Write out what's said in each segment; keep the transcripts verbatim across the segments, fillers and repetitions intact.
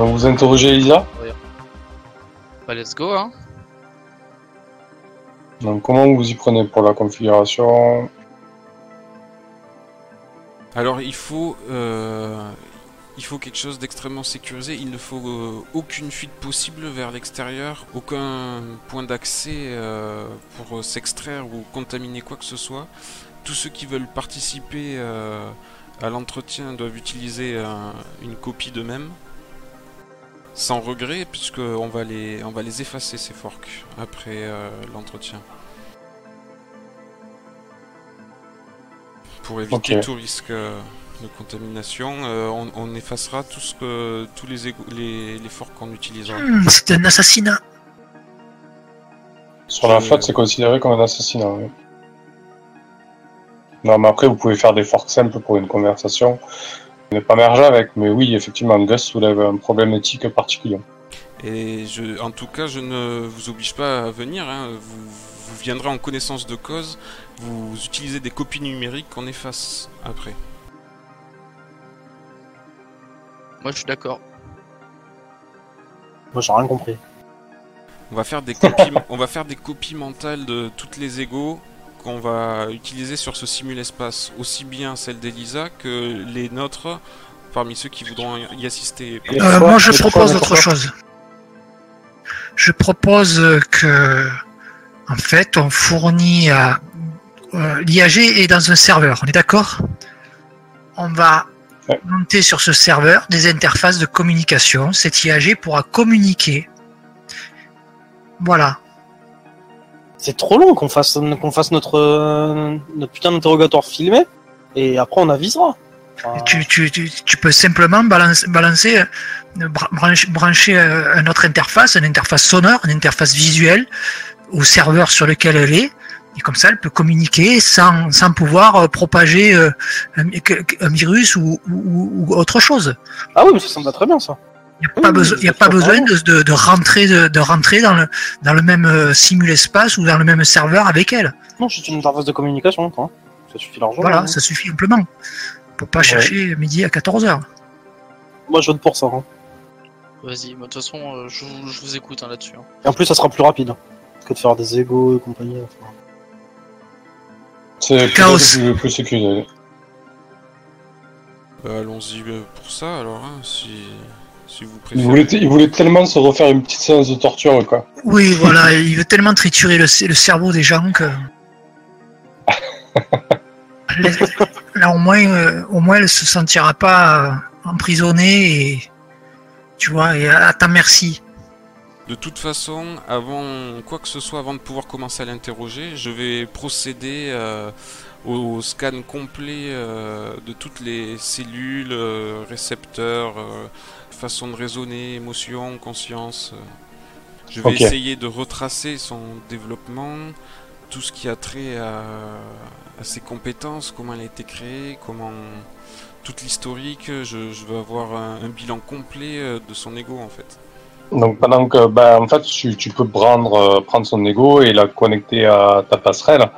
Quand vous interrogez Elisa ? Bah let's go hein. Donc comment vous y prenez pour la configuration ? Alors il faut euh, il faut quelque chose d'extrêmement sécurisé, il ne faut euh, aucune fuite possible vers l'extérieur, aucun point d'accès euh, pour s'extraire ou contaminer quoi que ce soit. Tous ceux qui veulent participer euh, à l'entretien doivent utiliser euh, une copie d'eux-mêmes. Sans regret, puisqu'on va les, on va les effacer, ces forks, après euh, l'entretien. Pour éviter okay. tout risque euh, de contamination, euh, on, on effacera tout ce que, tous les, les, les forks qu'on utilisera. Mmh, c'est un assassinat. Sur la flotte, c'est considéré comme un assassinat, oui. Non, mais après, vous pouvez faire des forks simples pour une conversation. On n'est pas mergé avec, mais oui, effectivement, Gus soulève un problème éthique particulier. Et je, en tout cas, je ne vous oblige pas à venir, hein. Vous, vous viendrez en connaissance de cause, vous utilisez des copies numériques qu'on efface après. Moi, je suis d'accord. Moi, j'ai rien compris. On va faire des copies, on va faire des copies mentales de toutes les égos qu'on va utiliser sur ce simul-espace, aussi bien celle d'Elisa que les nôtres, parmi ceux qui voudront y assister. Euh, moi, je propose autre chose. Je propose que, en fait, on fournit à... Euh, l'I A G est dans un serveur, on est d'accord? On va ouais. monter sur ce serveur des interfaces de communication. Cette I A G pourra communiquer. Voilà. C'est trop long qu'on fasse, qu'on fasse notre, euh, notre putain d'interrogatoire filmé, et après on avisera. Enfin... Tu, tu, tu, tu peux simplement balance, balancer, brancher, brancher une autre interface, une interface sonore, une interface visuelle, au serveur sur lequel elle est, et comme ça elle peut communiquer sans, sans pouvoir propager un, un virus ou, ou, ou autre chose. Ah oui, mais ça, ça me va très bien ça. Il n'y a, oui, pas, beso y a pas besoin de, de, de rentrer, de, de rentrer dans, le, dans le même euh, simul-espace ou dans le même serveur avec elle. Non, c'est une interface de communication, quoi. Ça suffit largement. Voilà, hein. Ça suffit amplement. Pour pas ouais. chercher midi à quatorze heures. Moi, je vote pour ça. Hein. Vas-y, de toute façon, euh, je, je vous écoute hein, là-dessus. Hein. Et en plus, ça sera plus rapide hein, que de faire des égos et compagnie. Enfin... C'est chaos. Plus, plus sécurisé. Bah, allons-y pour ça, alors, hein, si... Si vous il, voulait il voulait tellement se refaire une petite séance de torture, quoi. Oui, voilà, il veut tellement triturer le, le cerveau des gens que... là, là, au moins, euh, au moins, elle se sentira pas emprisonnée et... Tu vois, et à ta merci. De toute façon, avant quoi que ce soit, avant de pouvoir commencer à l'interroger, je vais procéder... Euh, au scan complet euh, de toutes les cellules, euh, récepteurs, euh, façon de raisonner, émotion, conscience. Je vais okay. essayer de retracer son développement, tout ce qui a trait à, à ses compétences, comment elle a été créée, comment toute l'historique. Je, je veux avoir un, un bilan complet de son ego en fait. Donc pendant que, bah, en fait, tu, tu peux prendre, euh, prendre son ego et la connecter à ta passerelle.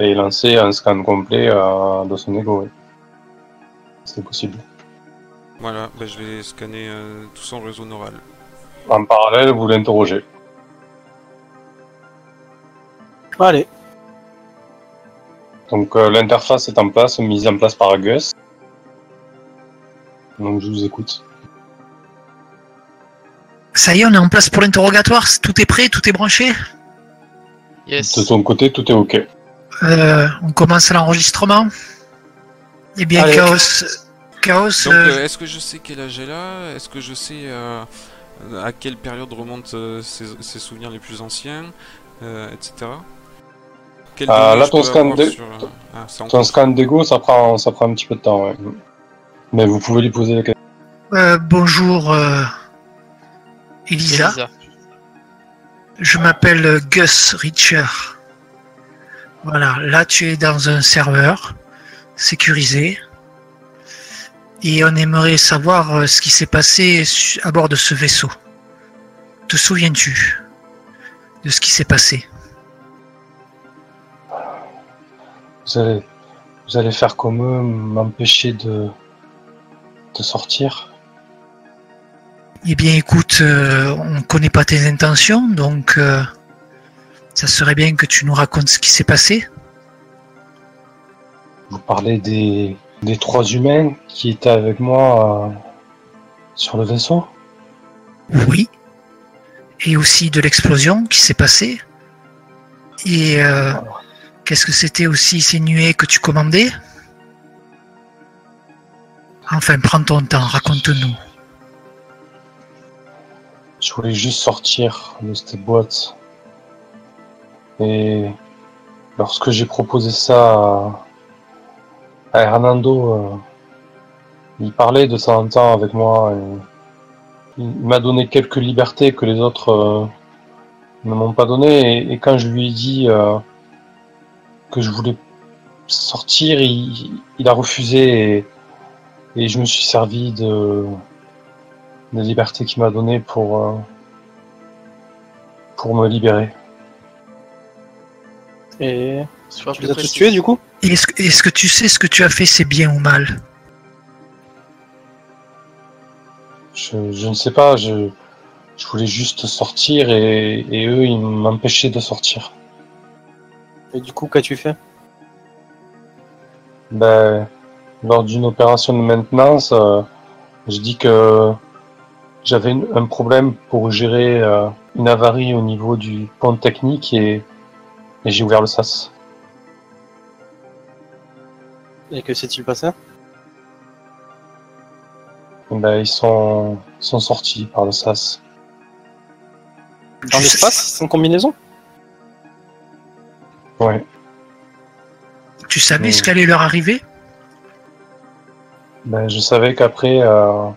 Et lancer un scan complet euh, de son ego, oui. C'est possible. Voilà, bah je vais scanner euh, tout son réseau neural. En parallèle, vous l'interrogez. Allez. Donc euh, l'interface est en place, mise en place par Gus. Donc je vous écoute. Ça y est, on est en place pour l'interrogatoire, tout est prêt, tout est branché? Yes. De ton côté, tout est ok. Euh, on commence l'enregistrement. Eh bien, Allez. Chaos. Chaos. Donc, euh, est-ce que je sais quel âge elle a? Est-ce que je sais euh, à quelle période remontent euh, ses, ses souvenirs les plus anciens, euh, et cetera. Quel euh, là, ton scan de... sur... ah, ton scan d'ego, ça prend, ça prend un petit peu de temps. Ouais. Mais vous pouvez lui poser la question. Euh, bonjour, euh... Elisa. Elisa. Je m'appelle Gus Richard. Voilà, là tu es dans un serveur sécurisé et on aimerait savoir ce qui s'est passé à bord de ce vaisseau. Te souviens-tu de ce qui s'est passé? Vous allez, vous allez faire comme eux, m'empêcher de, de sortir? Eh bien, écoute, euh, on ne connaît pas tes intentions, donc euh, ça serait bien que tu nous racontes ce qui s'est passé. Vous parlez des, des trois humains qui étaient avec moi euh, sur le vaisseau? Oui. Et aussi de l'explosion qui s'est passée. Et euh, qu'est-ce que c'était aussi ces nuées que tu commandais? Enfin, prends ton temps, raconte-nous. Je voulais juste sortir de cette boîte. Et lorsque j'ai proposé ça à, à Hernando, euh, il parlait de temps en temps avec moi. Et il m'a donné quelques libertés que les autres euh, ne m'ont pas données. Et, et quand je lui ai dit euh, que je voulais sortir, il, il a refusé. Et, et je me suis servi de... la liberté qu'il m'a donnée pour, euh, pour me libérer. Et tu les as tous tués du coup? Est-ce que, est-ce que tu sais ce que tu as fait, c'est bien ou mal? je, je ne sais pas, je, je voulais juste sortir et, et eux ils m'empêchaient de sortir. Et du coup qu'as-tu fait? Ben, lors d'une opération de maintenance, euh, je dis que j'avais un problème pour gérer euh, une avarie au niveau du pont technique et, et j'ai ouvert le sas. Et que s'est-il passé? Ben, ils sont, sont sortis par le sas. Dans l'espace, sans combinaison? Ouais. Tu savais Mais... ce qu'allait leur arriver? Ben, je savais qu'après... Euh,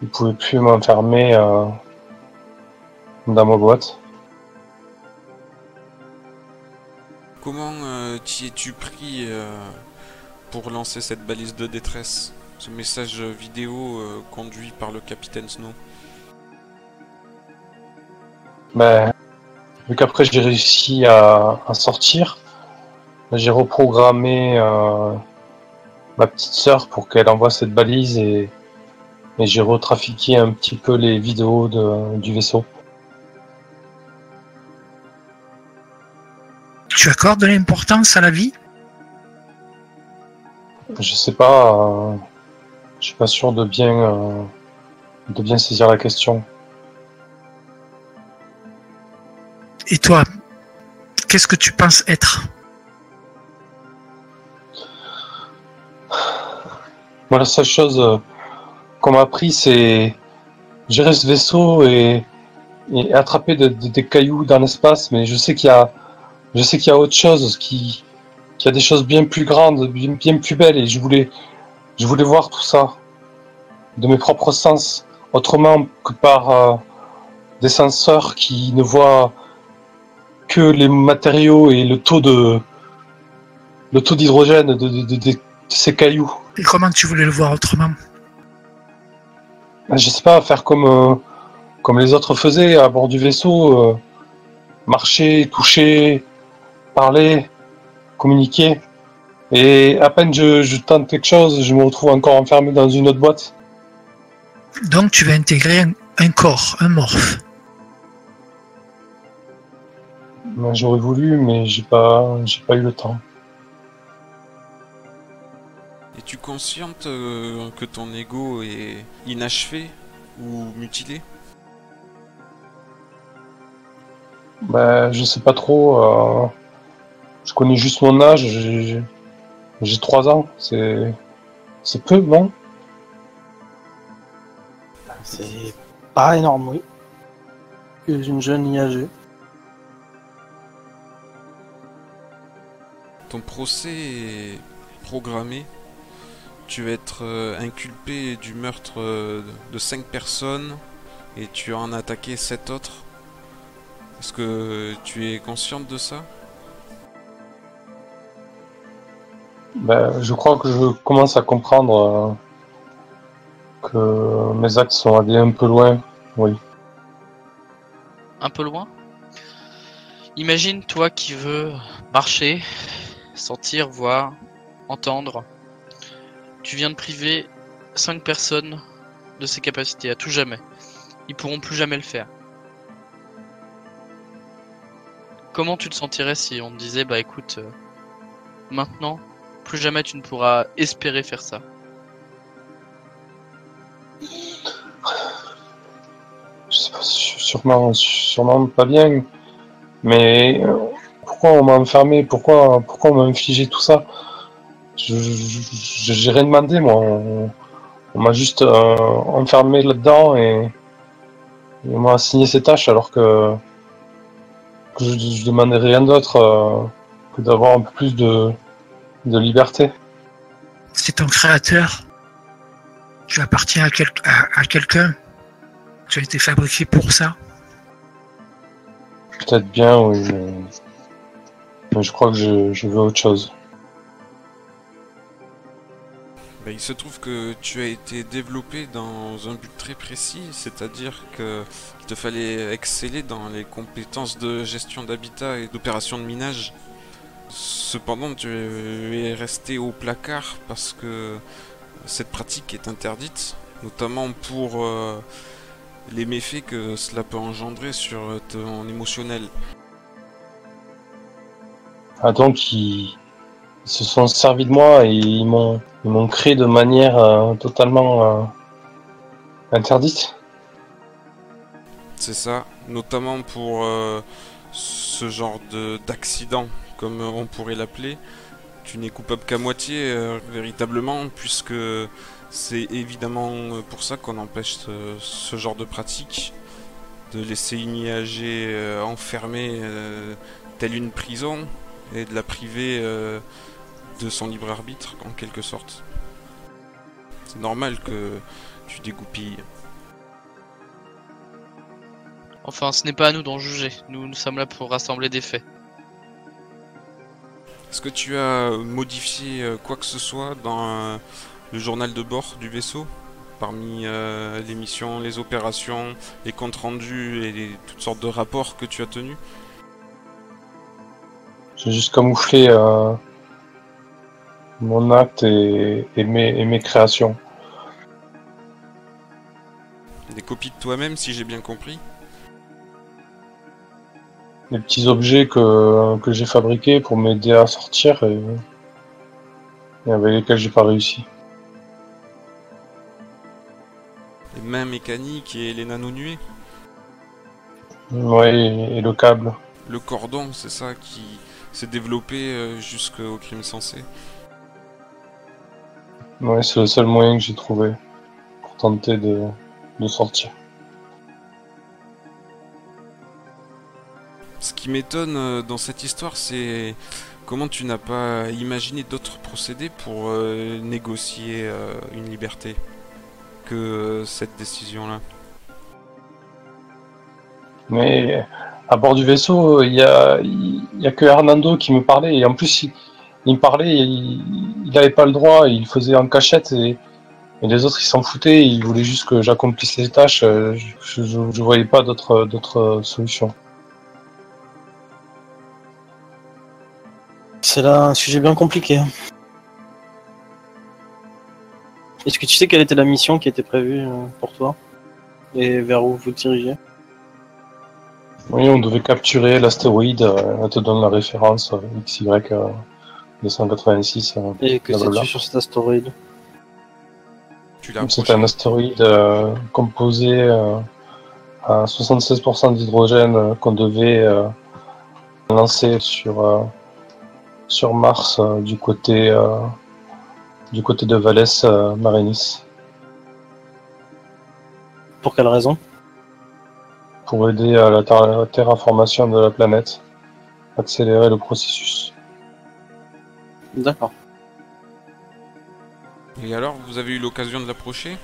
ils ne pouvaient plus m'enfermer euh, dans ma boîte. Comment euh, t'y es-tu pris euh, pour lancer cette balise de détresse? Ce message vidéo euh, conduit par le capitaine Snow. Ben, vu qu'après j'ai réussi à, à sortir, j'ai reprogrammé euh, ma petite sœur pour qu'elle envoie cette balise et... mais j'ai retrafiqué un petit peu les vidéos de, du vaisseau. Tu accordes de l'importance à la vie? Je sais pas. Euh, je suis pas sûr de bien, euh, de bien saisir la question. Et toi, qu'est-ce que tu penses être? Moi, la seule chose... Euh, qu'on m'a appris, c'est gérer ce vaisseau et, et attraper de, de, des cailloux dans l'espace, mais je sais qu'il y a, je sais qu'il y a autre chose, qu'il, qu'il y a des choses bien plus grandes, bien, bien plus belles, et je voulais, je voulais voir tout ça de mes propres sens, autrement que par euh, des senseurs qui ne voient que les matériaux et le taux de, le taux d'hydrogène de, de, de, de, de ces cailloux. Et comment tu voulais le voir autrement? Je sais pas, faire comme, euh, comme les autres faisaient à bord du vaisseau, euh, marcher, toucher, parler, communiquer. Et à peine je, je tente quelque chose, je me retrouve encore enfermé dans une autre boîte. Donc tu vas intégrer un, un corps, un morphe. Ben, j'aurais voulu, mais j'ai pas, j'ai pas eu le temps. Es-tu consciente euh, que ton ego est inachevé ou mutilé? Ben, je sais pas trop. Euh, je connais juste mon âge. J'ai, j'ai trois ans. C'est, c'est peu, non? C'est pas énorme, oui. Que une jeune I A G. Ton procès est programmé. Tu vas être euh, inculpé du meurtre euh, de cinq personnes et tu en as attaqué sept autres. Est-ce que tu es consciente de ça? Ben, je crois que je commence à comprendre euh, que mes actes sont allés un peu loin, oui. Un peu loin? Imagine toi qui veux marcher, sentir, voir, entendre. Tu viens de priver cinq personnes de ses capacités à tout jamais. Ils pourront plus jamais le faire. Comment tu te sentirais si on te disait, bah écoute, euh, maintenant, plus jamais tu ne pourras espérer faire ça? Je sais pas, sûrement, sûrement pas bien, mais pourquoi on m'a enfermé? Pourquoi, pourquoi on m'a infligé tout ça? J'ai rien demandé, moi. On, on m'a juste euh, enfermé là-dedans et, et on m'a assigné ces tâches alors que, que je, je demandais rien d'autre euh, que d'avoir un peu plus de, de liberté. C'est ton créateur. Tu appartiens à, quel, à, à quelqu'un. Tu as été fabriqué pour ça. Peut-être bien, oui, mais, mais je crois que je, je veux autre chose. Il se trouve que tu as été développé dans un but très précis, c'est-à-dire qu'il te fallait exceller dans les compétences de gestion d'habitat et d'opération de minage. Cependant, tu es resté au placard parce que cette pratique est interdite, notamment pour euh, les méfaits que cela peut engendrer sur ton émotionnel. Ah donc, il... ils se sont servis de moi et ils m'ont ils m'ont créé de manière euh, totalement euh, interdite. C'est ça, notamment pour euh, ce genre de d'accident, comme on pourrait l'appeler. Tu n'es coupable qu'à moitié, euh, véritablement, puisque c'est évidemment pour ça qu'on empêche ce, ce genre de pratique, de laisser une I A G euh, enfermée euh, telle une prison et de la priver euh, de son libre arbitre, en quelque sorte. C'est normal que tu dégoupilles. Enfin, ce n'est pas à nous d'en juger. Nous, nous sommes là pour rassembler des faits. Est-ce que tu as modifié quoi que ce soit dans le journal de bord du vaisseau? Parmi euh, les missions, les opérations, les comptes rendus et les, toutes sortes de rapports que tu as tenus? J'ai juste camouflé euh... mon acte et, et, mes, et mes créations. Des copies de toi-même, si j'ai bien compris. Des petits objets que, que j'ai fabriqués pour m'aider à sortir et, et avec lesquels j'ai pas réussi. Les mains mécaniques et les nanonuées. Ouais, et, et le câble. Le cordon, c'est ça qui s'est développé jusqu'au crime censé. Ouais, c'est le seul moyen que j'ai trouvé pour tenter de, de sortir. Ce qui m'étonne dans cette histoire, c'est comment tu n'as pas imaginé d'autres procédés pour euh, négocier euh, une liberté que euh, cette décision-là. Mais à bord du vaisseau, il n'y a, y a que Hernando qui me parlait et en plus... Il... Il me parlait, il n'avait pas le droit, il faisait en cachette et, et les autres ils s'en foutaient, ils voulaient juste que j'accomplisse les tâches, je ne voyais pas d'autres solutions. C'est là un sujet bien compliqué. Est-ce que tu sais quelle était la mission qui était prévue pour toi et vers où vous dirigez? Oui, on devait capturer l'astéroïde, on te donne la référence X Y deux cent quatre-vingt-six. Et que sais-tu sur cet astéroïde? C'est un astéroïde euh, composé euh, à soixante-seize pour cent d'hydrogène euh, qu'on devait euh, lancer sur, euh, sur Mars euh, du, côté, euh, du côté de Valles euh, Marineris. Pour quelle raison? Pour aider à la terraformation de la planète, accélérer le processus. D'accord. Et alors, vous avez eu l'occasion de l'approcher?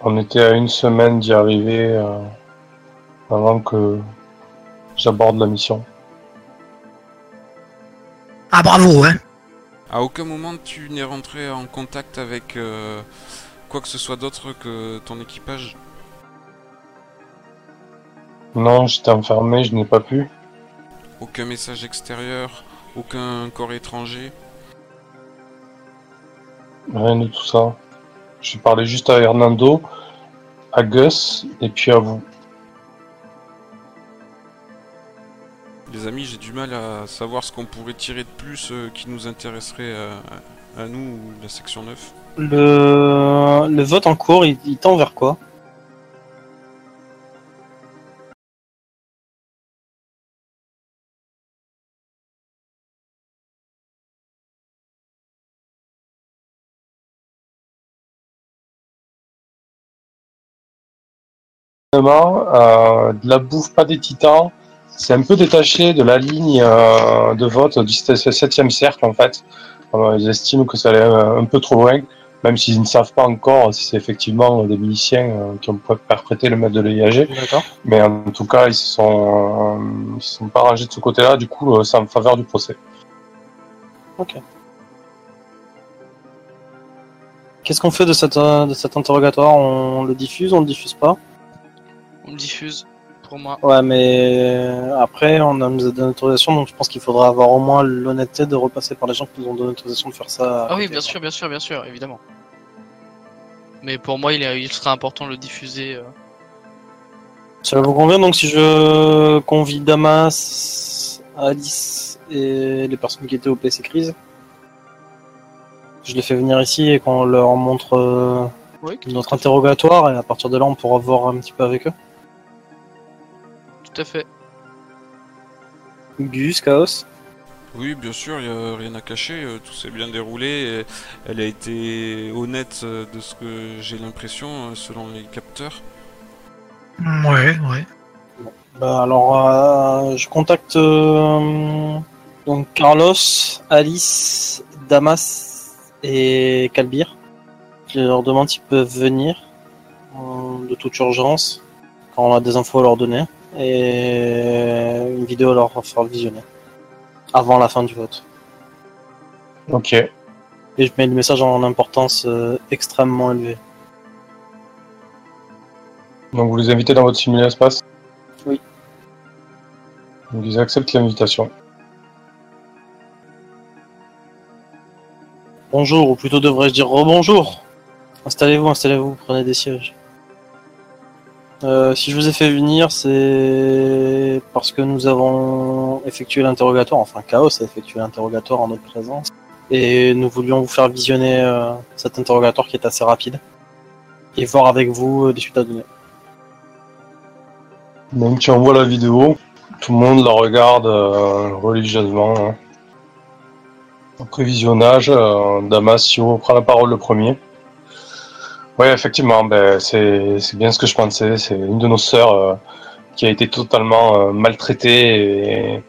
On était à une semaine d'y arriver euh, avant que j'aborde la mission. Ah bravo, hein. À aucun moment tu n'es rentré en contact avec euh, quoi que ce soit d'autre que ton équipage? Non, j'étais enfermé, je n'ai pas pu. Aucun message extérieur? Aucun corps étranger? Rien de tout ça. Je parlais juste à Hernando à Gus et puis à vous. Les amis, j'ai du mal à savoir ce qu'on pourrait tirer de plus euh, qui nous intéresserait à, à nous ou la section neuf. Le, le vote en cours, il, il tend vers quoi? Euh, de la bouffe, pas des titans. C'est un peu détaché de la ligne euh, de vote du septième cercle en fait. Alors, ils estiment que ça allait un peu trop loin, même s'ils ne savent pas encore si c'est effectivement des miliciens euh, qui ont perpétré le maître de l'I A G. Mais en tout cas, ils ne se sont, euh, sont pas rangés de ce côté-là, du coup, c'est en faveur du procès. Ok. Qu'est-ce qu'on fait de, cette, de cet interrogatoire? On le diffuse, on le diffuse pas? On le diffuse. Pour moi. Ouais, mais après, on a nous a donné l'autorisation, donc je pense qu'il faudra avoir au moins l'honnêteté de repasser par les gens qui nous ont donné l'autorisation de faire ça. Ah oui, bien sûr, bien sûr, bien sûr, évidemment. Mais pour moi, il, est, il sera important de le diffuser. Euh... Ça vous convient donc si je convie Damas, Alice et les personnes qui étaient au P C Crise? Je les fais venir ici et qu'on leur montre euh, oui, notre interrogatoire et à partir de là, on pourra voir un petit peu avec eux. Tout à fait. Gus, Chaos? Oui, bien sûr, il n'y a rien à cacher, tout s'est bien déroulé, elle a été honnête de ce que j'ai l'impression, selon les capteurs. Ouais, ouais. Bon, bah alors, euh, je contacte euh, donc Carlos, Alice, Damas et Kalbir. Je leur demande s'ils peuvent venir euh, de toute urgence, quand on a des infos à leur donner. Et une vidéo à leur faire visionner avant la fin du vote. Ok. Et je mets le message en importance euh, extrêmement élevée. Donc vous les invitez dans votre simulespace? Oui. Donc ils acceptent l'invitation. Bonjour, ou plutôt devrais-je dire rebonjour. Installez-vous, installez-vous, prenez des sièges. Euh, si je vous ai fait venir, c'est parce que nous avons effectué l'interrogatoire, enfin Chaos a effectué l'interrogatoire en notre présence, et nous voulions vous faire visionner euh, cet interrogatoire qui est assez rapide, et voir avec vous euh, des suites à donner. Donc tu envoies la vidéo, tout le monde la regarde euh, religieusement. Hein. Après visionnage, euh, Damasio prend la parole le premier. Oui, effectivement, ben, c'est bien ce que je pensais. C'est une de nos sœurs euh, qui a été totalement euh, maltraitée et,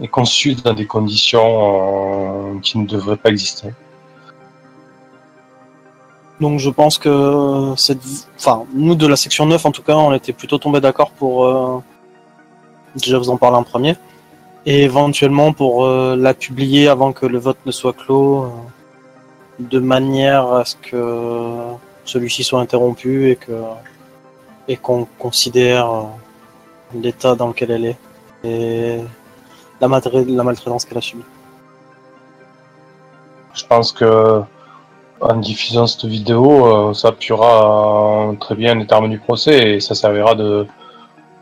et conçue dans des conditions euh, qui ne devraient pas exister. Donc je pense que cette, enfin, nous de la section neuf, en tout cas, on était plutôt tombés d'accord pour... Euh, déjà vous en parler en premier. Et éventuellement pour euh, la publier avant que le vote ne soit clos, euh, de manière à ce que... celui-ci soit interrompu et que et qu'on considère l'état dans lequel elle est et la, la maltraitance qu'elle a subie. Je pense que en diffusant cette vidéo, ça appuiera très bien les termes du procès et ça servira de,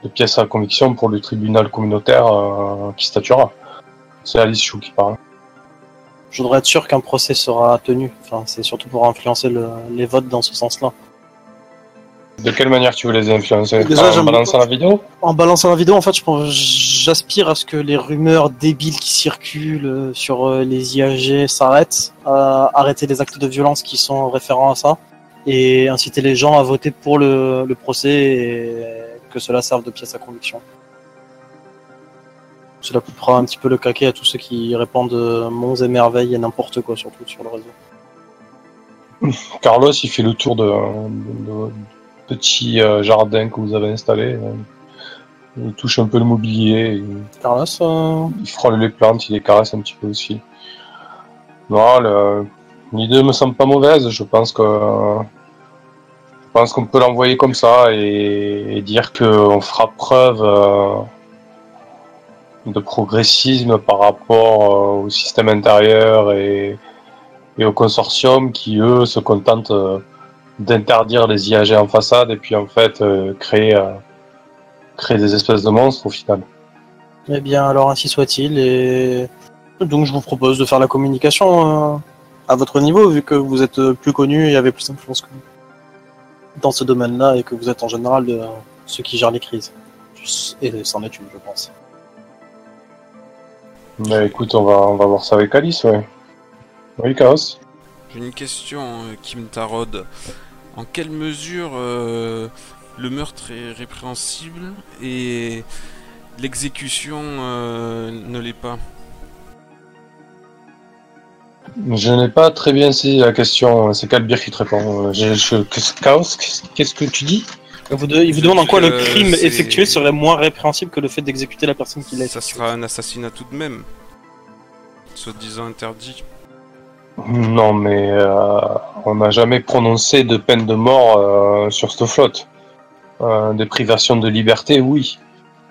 de pièce à conviction pour le tribunal communautaire qui statuera. C'est Alice Chou qui parle. Je voudrais être sûr qu'un procès sera tenu. Enfin, c'est surtout pour influencer le, les votes dans ce sens-là. De quelle manière tu veux les influencer? Déjà, En balançant la vidéo En balançant la vidéo, en fait, j'aspire à ce que les rumeurs débiles qui circulent sur les I A G s'arrêtent, à arrêter les actes de violence qui sont référents à ça, et inciter les gens à voter pour le, le procès et que cela serve de pièce à conviction. Cela coupera un petit peu le caquet à tous ceux qui répandent monts et merveilles et n'importe quoi, surtout sur le réseau. Carlos, il fait le tour de, de, de petit jardin que vous avez installé. Il touche un peu le mobilier. Carlos euh... Il frôle les plantes, il les caresse un petit peu aussi. Non, l'idée me semble pas mauvaise. Je pense que je pense qu'on peut l'envoyer comme ça et, et dire qu'on fera preuve... Euh, de progressisme par rapport au système intérieur et, et au consortium qui, eux, se contentent d'interdire les I A G en façade et puis en fait euh, créer, euh, créer des espèces de monstres au final. Eh bien alors ainsi soit-il, et donc je vous propose de faire la communication euh, à votre niveau vu que vous êtes plus connu et avez plus d'influence que nous dans ce domaine-là et que vous êtes en général de, euh, ceux qui gèrent les crises. Et c'en est une, je pense. Bah écoute, on va, on va voir ça avec Alice, ouais. Oui, Chaos. J'ai une question euh, qui me taraude. En quelle mesure euh, le meurtre est répréhensible et l'exécution euh, ne l'est pas? Je n'ai pas très bien saisi la question, c'est Kalbir qui te répond. Je, je, Chaos, qu'est-ce que tu dis? Vous de... Il vous demande en quoi le crime effectué serait moins répréhensible que le fait d'exécuter la personne qui l'a effectué. Ça sera un assassinat tout de même, soi-disant interdit. Non, mais euh, on n'a jamais prononcé de peine de mort euh, sur cette flotte. Euh, des privations de liberté, oui.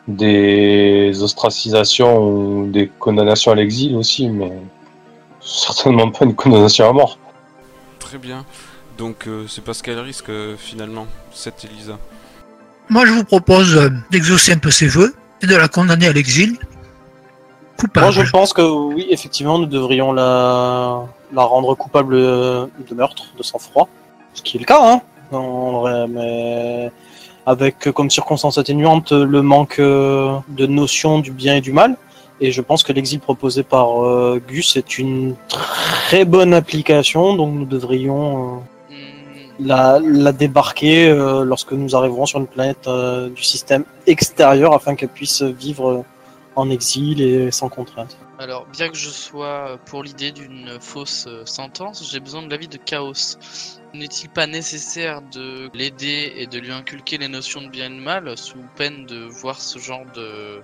Des ostracisations ou des condamnations à l'exil aussi, mais certainement pas une condamnation à mort. Très bien. Donc euh, c'est pas ce qu'elle risque euh, finalement, cette Elisa. Moi je vous propose euh, d'exaucer un peu ses vœux et de la condamner à l'exil. Coupable. Moi je pense que oui, effectivement, nous devrions la, la rendre coupable euh, de meurtre, de sang-froid. Ce qui est le cas, hein. Non, mais avec euh, comme circonstance atténuante le manque euh, de notion du bien et du mal. Et je pense que l'exil proposé par euh, Gus est une très bonne application, donc nous devrions... Euh, La, la débarquer euh, lorsque nous arriverons sur une planète euh, du système extérieur afin qu'elle puisse vivre en exil et sans contrainte. Alors, bien que je sois pour l'idée d'une fausse sentence, j'ai besoin de l'avis de Chaos. N'est-il pas nécessaire de l'aider et de lui inculquer les notions de bien et de mal sous peine de voir ce genre de...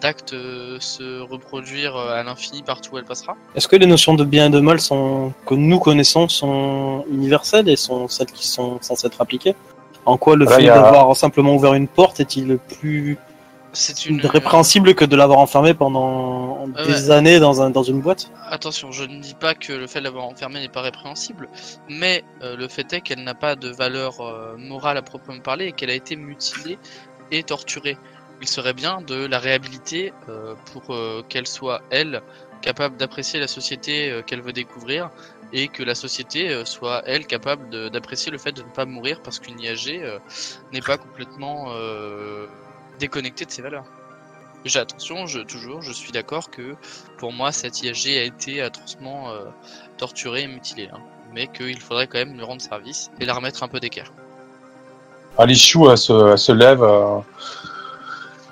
d'actes se reproduire à l'infini partout où elle passera? Est-ce que les notions de bien et de mal sont, que nous connaissons sont universelles et sont celles qui sont censées être appliquées? En quoi le Là, fait a... d'avoir simplement ouvert une porte est-il plus C'est une... répréhensible que de l'avoir enfermée pendant ah, des ouais. années dans, un, dans une boîte? Attention, je ne dis pas que le fait de l'avoir enfermée n'est pas répréhensible, mais euh, le fait est qu'elle n'a pas de valeur euh, morale à proprement parler et qu'elle a été mutilée et torturée. Il serait bien de la réhabiliter euh, pour euh, qu'elle soit, elle, capable d'apprécier la société euh, qu'elle veut découvrir et que la société euh, soit, elle, capable d'apprécier le fait de ne pas mourir parce qu'une I A G euh, n'est pas complètement euh, déconnectée de ses valeurs. J'ai attention, je, toujours, je suis d'accord que pour moi, cette I A G a été atrocement euh, torturée et mutilée, hein, mais qu'il faudrait quand même lui rendre service et la remettre un peu d'équerre. Alice Chou, elle se, elle se lève... Euh...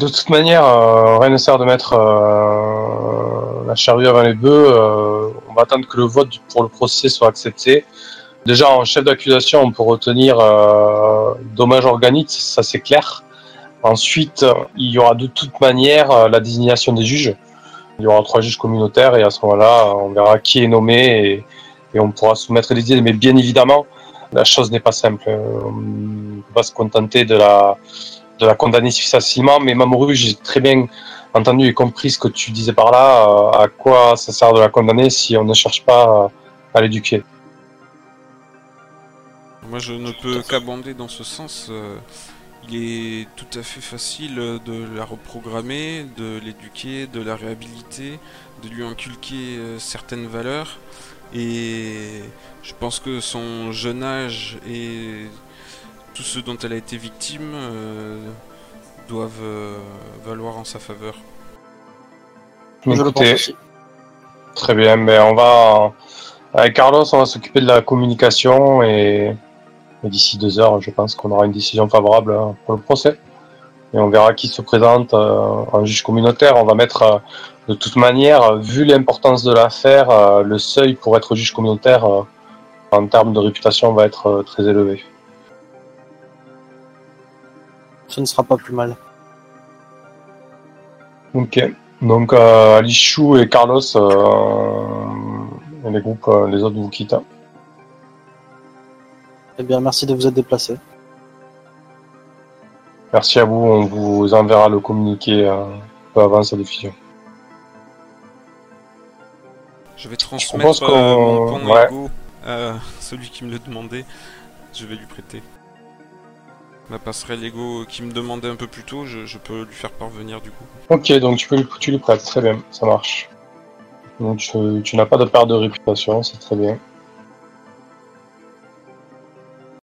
De toute manière, euh, rien ne sert de mettre euh, la charrue avant les bœufs. Euh, on va attendre que le vote pour le procès soit accepté. Déjà, en chef d'accusation, on peut retenir euh, dommages organiques, ça c'est clair. Ensuite, il y aura de toute manière la désignation des juges. Il y aura trois juges communautaires et à ce moment-là, on verra qui est nommé et, et on pourra soumettre les idées. Mais bien évidemment, la chose n'est pas simple. On ne peut pas se contenter de la... de la condamner facilement, mais Mamoru, j'ai très bien entendu et compris ce que tu disais par là, euh, à quoi ça sert de la condamner si on ne cherche pas à l'éduquer. Moi je ne peux qu'abonder dans ce sens, il est tout à fait facile de la reprogrammer, de l'éduquer, de la réhabiliter, de lui inculquer certaines valeurs, et je pense que son jeune âge est... Tous ceux dont elle a été victime euh, doivent euh, valoir en sa faveur. Écoutez, très bien, mais on va, avec Carlos, on va s'occuper de la communication et, et d'ici deux heures, je pense qu'on aura une décision favorable pour le procès. Et on verra qui se présente euh, en juge communautaire. On va mettre, euh, de toute manière, vu l'importance de l'affaire, euh, le seuil pour être juge communautaire euh, en termes de réputation va être euh, très élevé. Ce ne sera pas plus mal. Ok, donc euh, Alice Chou et Carlos euh, et les groupes, euh, les autres vous quittent. Eh bien, merci de vous être déplacés. Merci à vous, on vous enverra le communiqué euh, peu avant sa diffusion. Je vais transmettre Je euh, mon bon ouais. ego à celui qui me le demandait. je vais lui prêter. Ma passerelle Lego qui me demandait un peu plus tôt, je, je peux lui faire parvenir du coup. Ok, donc tu peux lui, tu lui prêtes, très bien, ça marche. Donc tu, tu n'as pas de perte de réputation, c'est très bien.